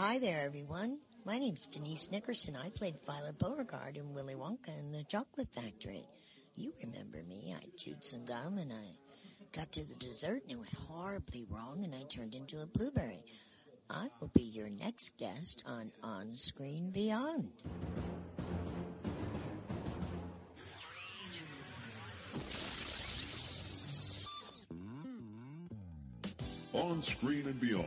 Hi there, everyone. My name's Denise Nickerson. I played Violet Beauregard in Willy Wonka and the Chocolate Factory. You remember me. I chewed some gum and I got to the dessert and it went horribly wrong and I turned into a blueberry. I will be your next guest on Screen and Beyond. On Screen and Beyond,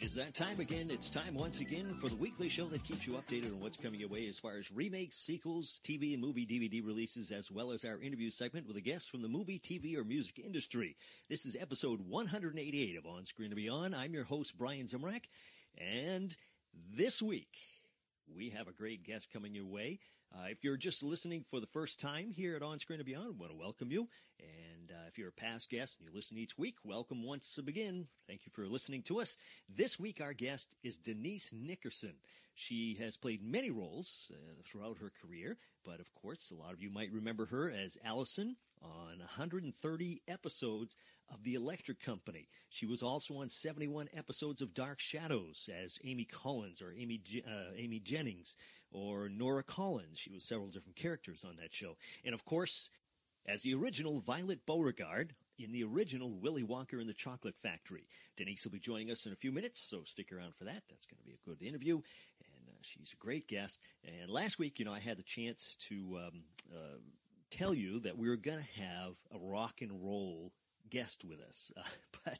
It is that time again. It's time once again for the weekly show that keeps you updated on what's coming your way as far as remakes, sequels, TV and movie DVD releases, as well as our interview segment with a guest from the movie, TV, or music industry. This is episode 188 of On Screen and Beyond. I'm your host, Brian Zemrack, and this week we have a great guest coming your way. If you're just listening for the first time here at On Screen and Beyond, we want to welcome you. And if you're a past guest and you listen each week, welcome once again. Thank you for listening to us. This week, our guest is Denise Nickerson. She has played many roles throughout her career, but of course, a lot of you might remember her as Allison on 130 episodes of The Electric Company. She was also on 71 episodes of Dark Shadows as Amy Collins or Amy Jennings or Nora Collins. She was several different characters on that show. And of course, as the original Violet Beauregard in the original Willy Wonka and the Chocolate Factory. Denise will be joining us in a few minutes, so stick around for that. That's going to be a good interview, and she's a great guest. And last week, you know, I had the chance to tell you that we were going to have a rock and roll guest with us, but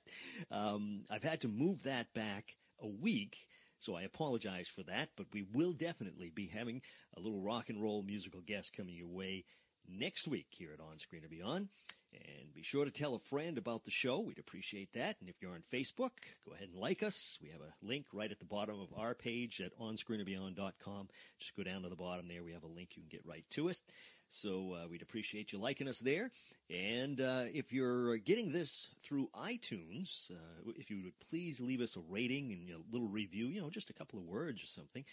I've had to move that back a week, so I apologize for that, but we will definitely be having a little rock and roll musical guest coming your way next week here at On Screen and Beyond. And be sure to tell a friend about the show. We'd appreciate that. And if you're on Facebook, go ahead and like us. We have a link right at the bottom of our page at onscreenandbeyond.com. Just go down to the bottom there. We have a link. You can get right to us. So we'd appreciate you liking us there. And if you're getting this through iTunes, if you would please leave us a rating and a little review, you know, just a couple of words or something.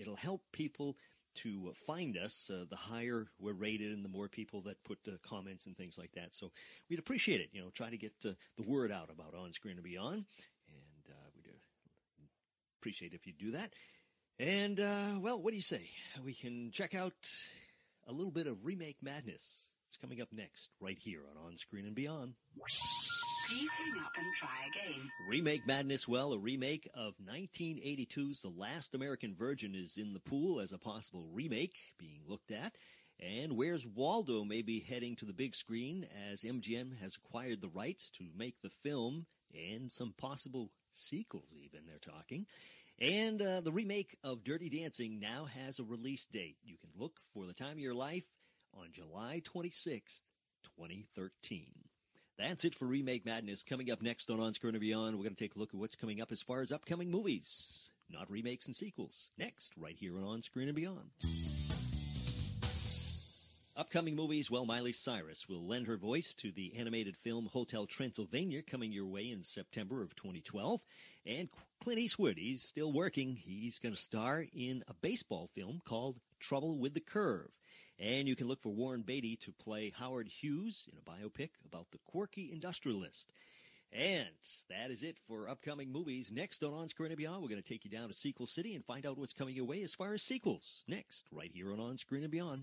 It'll help people to find us. The higher we're rated and the more people that put comments and things like that. So we'd appreciate it. You know, try to get the word out about On Screen and Beyond. And we'd appreciate if you do that. And, well, what do you say? We can check out a little bit of Remake Madness. It's coming up next right here on Screen and Beyond. Please hang up and try again. Remake Madness. Well, a remake of 1982's The Last American Virgin is in the pool as a possible remake being looked at. And Where's Waldo may be heading to the big screen as MGM has acquired the rights to make the film and some possible sequels even, they're talking. And the remake of Dirty Dancing now has a release date. You can look for The Time of Your Life on July 26th, 2013. That's it for Remake Madness. Coming up next on Screen and Beyond, we're going to take a look at what's coming up as far as upcoming movies, not remakes and sequels. Next, right here on Screen and Beyond. Upcoming movies, well, Miley Cyrus will lend her voice to the animated film Hotel Transylvania coming your way in September of 2012. And Clint Eastwood, he's still working. He's going to star in a baseball film called Trouble with the Curve. And you can look for Warren Beatty to play Howard Hughes in a biopic about the quirky industrialist. And that is it for upcoming movies. Next on Screen and Beyond, we're going to take you down to Sequel City and find out what's coming your way as far as sequels. Next, right here on Screen and Beyond.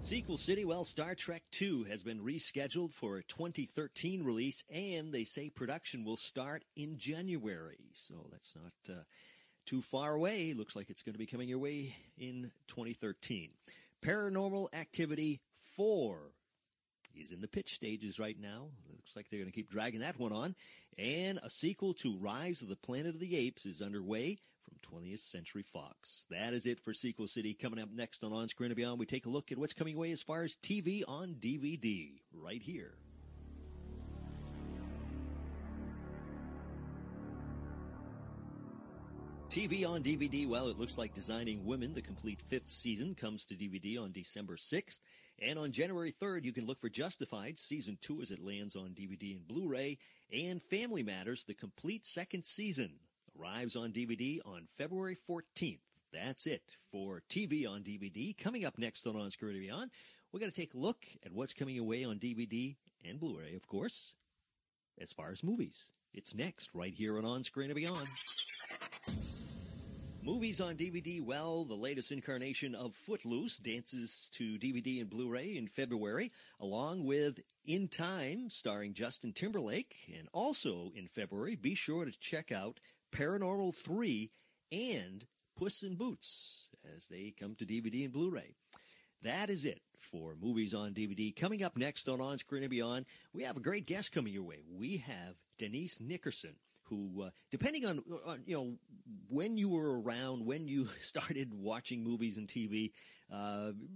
Sequel City, well, Star Trek II has been rescheduled for a 2013 release, and they say production will start in January. So that's not too far away. Looks like it's going to be coming your way in 2013. Paranormal Activity 4 is in the pitch stages right now. It looks like they're going to keep dragging that one on. And a sequel to Rise of the Planet of the Apes is underway from 20th Century Fox. That is it for Sequel City. Coming up next on Screen and Beyond, we take a look at what's coming away as far as TV on DVD right here. TV on DVD, well, it looks like Designing Women, the complete fifth season, comes to DVD on December 6th. And on January 3rd, you can look for Justified, Season 2 as it lands on DVD and Blu-ray. And Family Matters, the complete second season, arrives on DVD on February 14th. That's it for TV on DVD. Coming up next on Screen and Beyond, we're going to take a look at what's coming away on DVD and Blu-ray, of course, as far as movies. It's next, right here on Screen and Beyond. Movies on DVD, well, the latest incarnation of Footloose dances to DVD and Blu-ray in February, along with In Time, starring Justin Timberlake. And also in February, be sure to check out Paranormal 3 and Puss in Boots as they come to DVD and Blu-ray. That is it for Movies on DVD. Coming up next on Screen and Beyond, we have a great guest coming your way. We have Denise Nickerson, who, depending on, you know, when you were around, when you started watching movies and TV,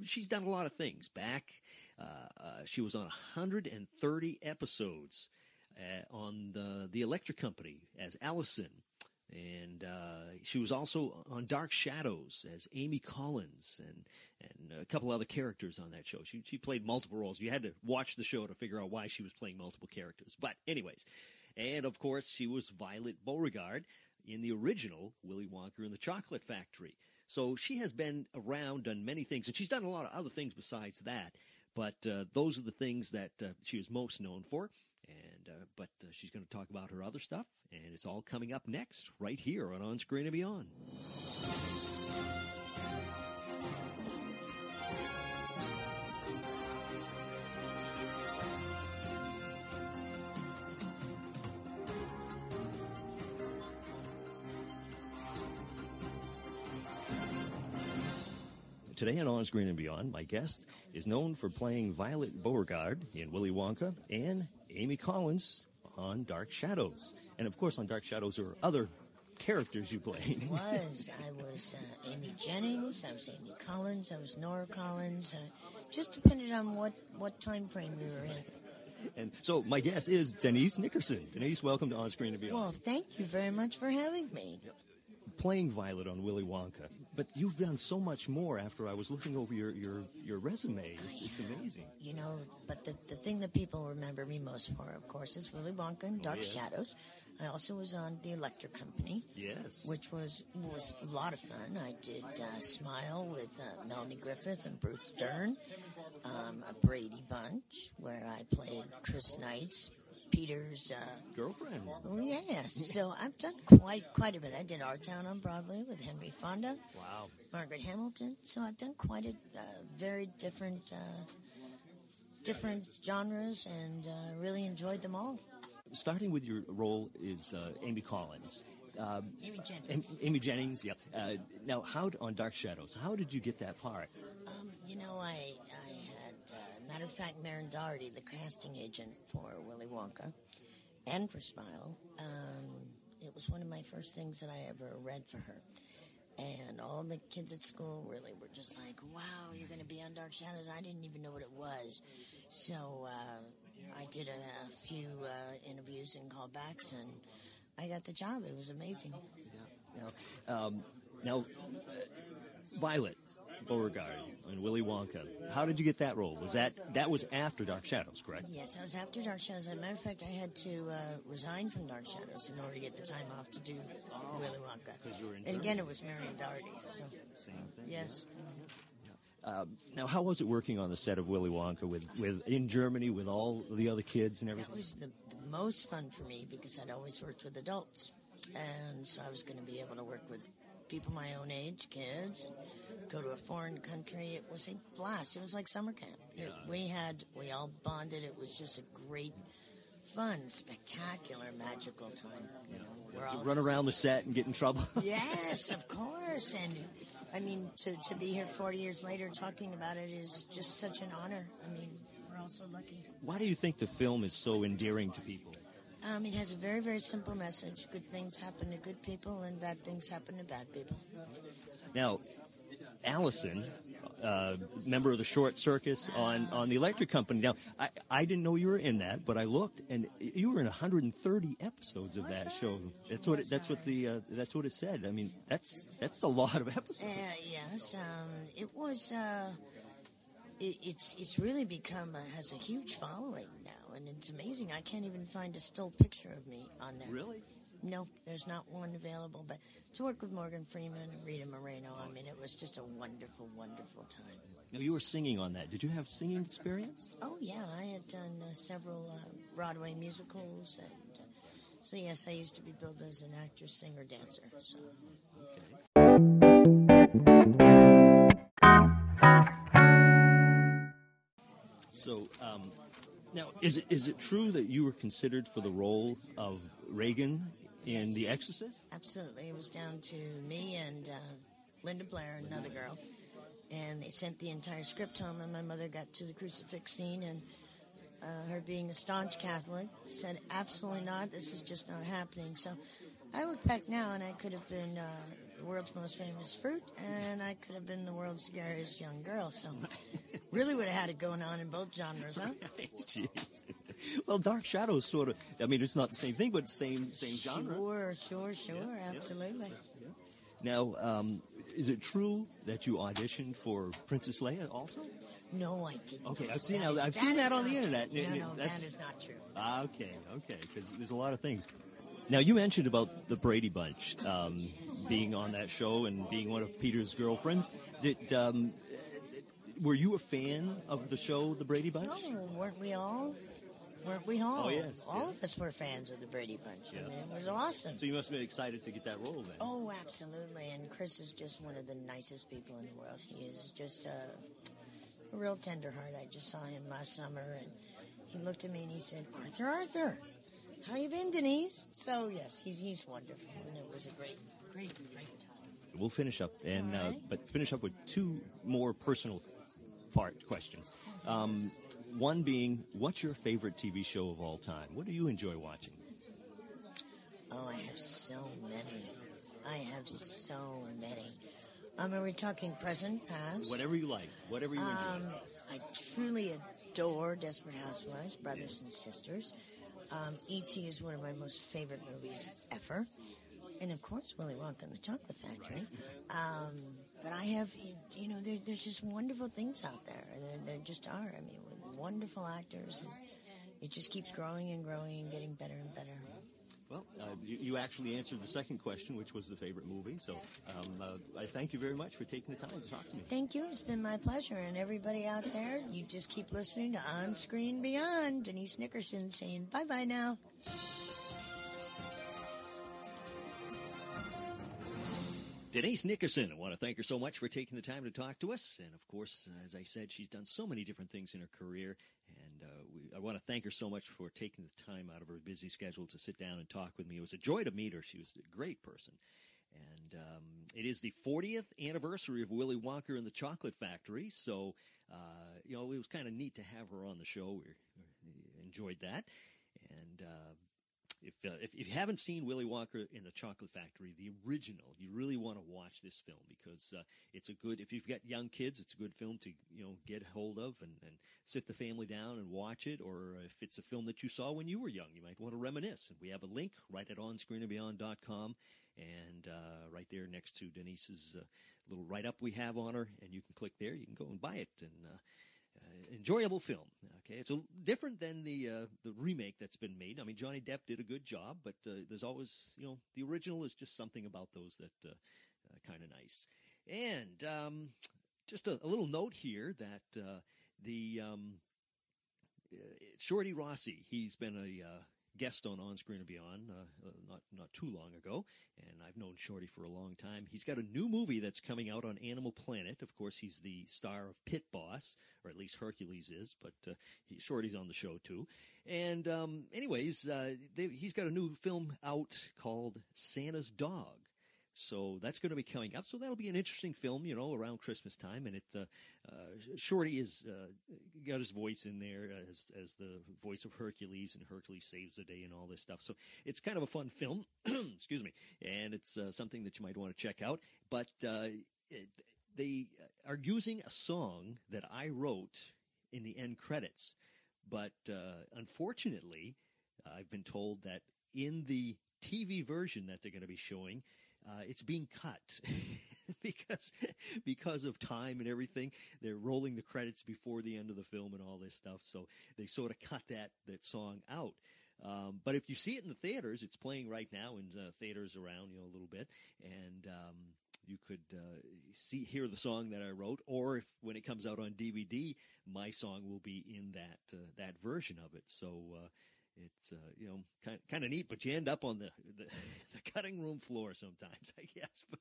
she's done a lot of things. Back, she was on 130 episodes on The Electric Company as Allison. And she was also on Dark Shadows as Amy Collins and a couple other characters on that show. She played multiple roles. You had to watch the show to figure out why she was playing multiple characters. But anyways, and of course, she was Violet Beauregard in the original Willy Wonka and the Chocolate Factory. So she has been around, done many things, and she's done a lot of other things besides that. But those are the things that she was most known for. And but she's going to talk about her other stuff, and it's all coming up next right here on Screen and Beyond. Today on Screen and Beyond, my guest is known for playing Violet Beauregard in Willy Wonka and Amy Collins on Dark Shadows. And, of course, on Dark Shadows are other characters you played. I was Amy Jennings, I was Amy Collins, I was Nora Collins. Just depended on what time frame we were in. And so my guest is Denise Nickerson. Denise, welcome to On Screen and Beyond. Well, thank you very much for having me. Playing Violet on Willy Wonka, but you've done so much more. After I was looking over your resume, it's amazing. You know, but the thing that people remember me most for, of course, is Willy Wonka and Dark Shadows. I also was on The Electric Company, yes, which was a lot of fun. I did Smile with Melanie Griffith and Bruce Dern, A Brady Bunch, where I played Chris Knight's, Peter's girlfriend. Oh yeah, so I've done quite a bit. I did Our Town on Broadway with Henry Fonda. Wow. Margaret Hamilton. So I've done quite a very different genres, and really enjoyed them all. Starting with your role is Amy Collins. Amy Jennings. Amy Jennings, yep. Now, on Dark Shadows, how did you get that part? You know, I had, matter of fact, Marion Dougherty, the casting agent for Willy Wonka and for Smile, it was one of my first things that I ever read for her. And all the kids at school really were just like, wow, you're going to be on Dark Shadows? I didn't even know what it was. So I did a few interviews and callbacks, and I got the job. It was amazing. Yeah. Violet Beauregard and Willy Wonka. How did you get that role? Was that was after Dark Shadows, correct? Yes, I was after Dark Shadows. As a matter of fact, I had to resign from Dark Shadows in order to get the time off to do Willy Wonka. And again, it was Marion Dougherty. So. Same thing. Yes. Yeah. Now, how was it working on the set of Willy Wonka with in Germany with all the other kids and everything? That was the most fun for me because I'd always worked with adults, and so I was going to be able to work with people my own age, kids, and go to a foreign country. It was a blast. It was like summer camp. Yeah. We all bonded. It was just a great, fun, spectacular, magical time. You know, run around the set and get in trouble. Yes, of course, and. I mean, to be here 40 years later talking about it is just such an honor. I mean, we're all all so lucky. Why do you think the film is so endearing to people? It has a very, very simple message. Good things happen to good people and bad things happen to bad people. Now, Allison, member of the Short Circus on The Electric Company. Now, I didn't know you were in that, but I looked, and you were in 130 episodes of that show. That's what it said. I mean, that's a lot of episodes. Yes, it was. It's really become has a huge following now, and it's amazing. I can't even find a still picture of me on there. Really? No, there's not one available. But to work with Morgan Freeman and Rita Moreno, I mean, it was just a wonderful, wonderful time. Now, you were singing on that. Did you have singing experience? Oh, yeah. I had done several Broadway musicals. And so, yes, I used to be billed as an actress, singer, dancer. So. Okay. So, now, is it true that you were considered for the role of Reagan in The Exorcist? Absolutely. It was down to me and Linda Blair, another girl. And they sent the entire script home, and my mother got to the crucifix scene, and her being a staunch Catholic said, absolutely not, this is just not happening. So I look back now, and I could have been the world's most famous fruit, and I could have been the world's scariest young girl. So really would have had it going on in both genres, huh? Jeez. Well, Dark Shadows sort of, I mean, it's not the same thing, but same genre. Sure, yeah, absolutely. Yeah. Now, is it true that you auditioned for Princess Leia also? No, I didn't. Okay, I've seen that on the internet. No, that is not true. Okay, because there's a lot of things. Now, you mentioned about the Brady Bunch being on that show and being one of Peter's girlfriends. Were you a fan of the show, The Brady Bunch? No, weren't we all? Oh, yes. All of us were fans of the Brady Bunch. Yeah. I mean, it was awesome. So you must have been excited to get that role then. Oh, absolutely. And Chris is just one of the nicest people in the world. He is just a real tenderheart. I just saw him last summer, and he looked at me and he said, Arthur, how you been, Denise? So, yes, he's wonderful, and it was a great time. We'll finish up, but finish up with two more personal part questions. Okay. One being, what's your favorite TV show of all time? What do you enjoy watching? Oh, I have so many. Are we talking present, past? Whatever you like. Whatever you enjoy. I truly adore Desperate Housewives, Brothers and Sisters. E.T. is one of my most favorite movies ever. And, of course, Willy Wonka and the Chocolate Factory. Right. But I have, you know, there's just wonderful things out there. There just are. I mean, wonderful actors, and it just keeps growing and growing and getting better and better. Well, you actually answered the second question, which was the favorite movie, so I thank you very much for taking the time to talk to me. Thank you. It's been my pleasure, and everybody out there, you just keep listening to On Screen Beyond. Denise Nickerson saying bye-bye now. Denise Nickerson, I want to thank her so much for taking the time to talk to us. And, of course, as I said, she's done so many different things in her career. And I want to thank her so much for taking the time out of her busy schedule to sit down and talk with me. It was a joy to meet her. She was a great person. And it is the 40th anniversary of Willy Wonka and the Chocolate Factory. So, you know, it was kind of neat to have her on the show. We enjoyed that. And If you haven't seen Willy Wonka in the Chocolate Factory, the original, you really want to watch this film because it's a good, if you've got young kids, it's a good film to, you know, get hold of and sit the family down and watch it. Or if it's a film that you saw when you were young, you might want to reminisce. And we have a link right at onscreenandbeyond.com and right there next to Denise's little write-up we have on her. And you can click there. You can go and buy it. And enjoyable film. Okay, it's different than the remake that's been made. I mean, Johnny Depp did a good job, but there's always, you know, the original is just something about those that kind of nice. And just a little note here that Shorty Rossi, he's been a guest on Screen and Beyond not too long ago, and I've known Shorty for a long time. He's got a new movie that's coming out on Animal Planet. Of course, he's the star of Pit Boss, or at least Hercules is, but Shorty's on the show too. And anyways, he's got a new film out called Santa's Dog. So that's going to be coming up. So that'll be an interesting film, you know, around Christmas time. And it Shorty is got his voice in there as the voice of Hercules, and Hercules saves the day and all this stuff. So it's kind of a fun film, excuse me, and it's something that you might want to check out. But they are using a song that I wrote in the end credits. But unfortunately, I've been told that in the TV version that they're going to be showing, it's being cut because of time and everything. They're rolling the credits before the end of the film and all this stuff. So they sort of cut that song out. But if you see it in the theaters, it's playing right now in theaters around, a little bit. And you could hear the song that I wrote, or if when it comes out on DVD, my song will be in that version of it. So, it's, kind of neat, but you end up on the cutting room floor sometimes, I guess. But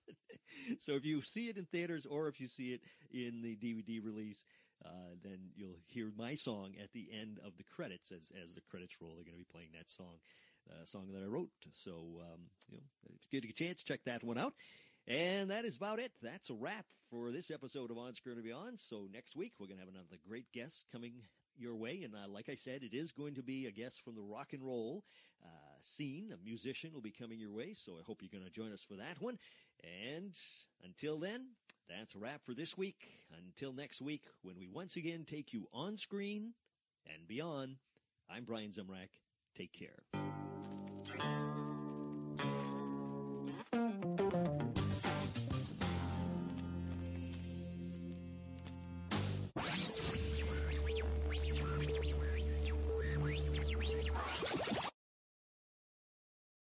so if you see it in theaters or if you see it in the DVD release, then you'll hear my song at the end of the credits. As the credits roll, they're going to be playing that song that I wrote. So, if you get a chance, check that one out. And that is about it. That's a wrap for this episode of On Screen and Beyond. So next week, we're going to have another great guest coming your way. And like I said, it is going to be a guest from the rock and roll scene. A musician will be coming your way. So I hope you're going to join us for that one. And until then, that's a wrap for this week. Until next week, when we once again take you on screen and beyond, I'm Brian Zemrack. Take care.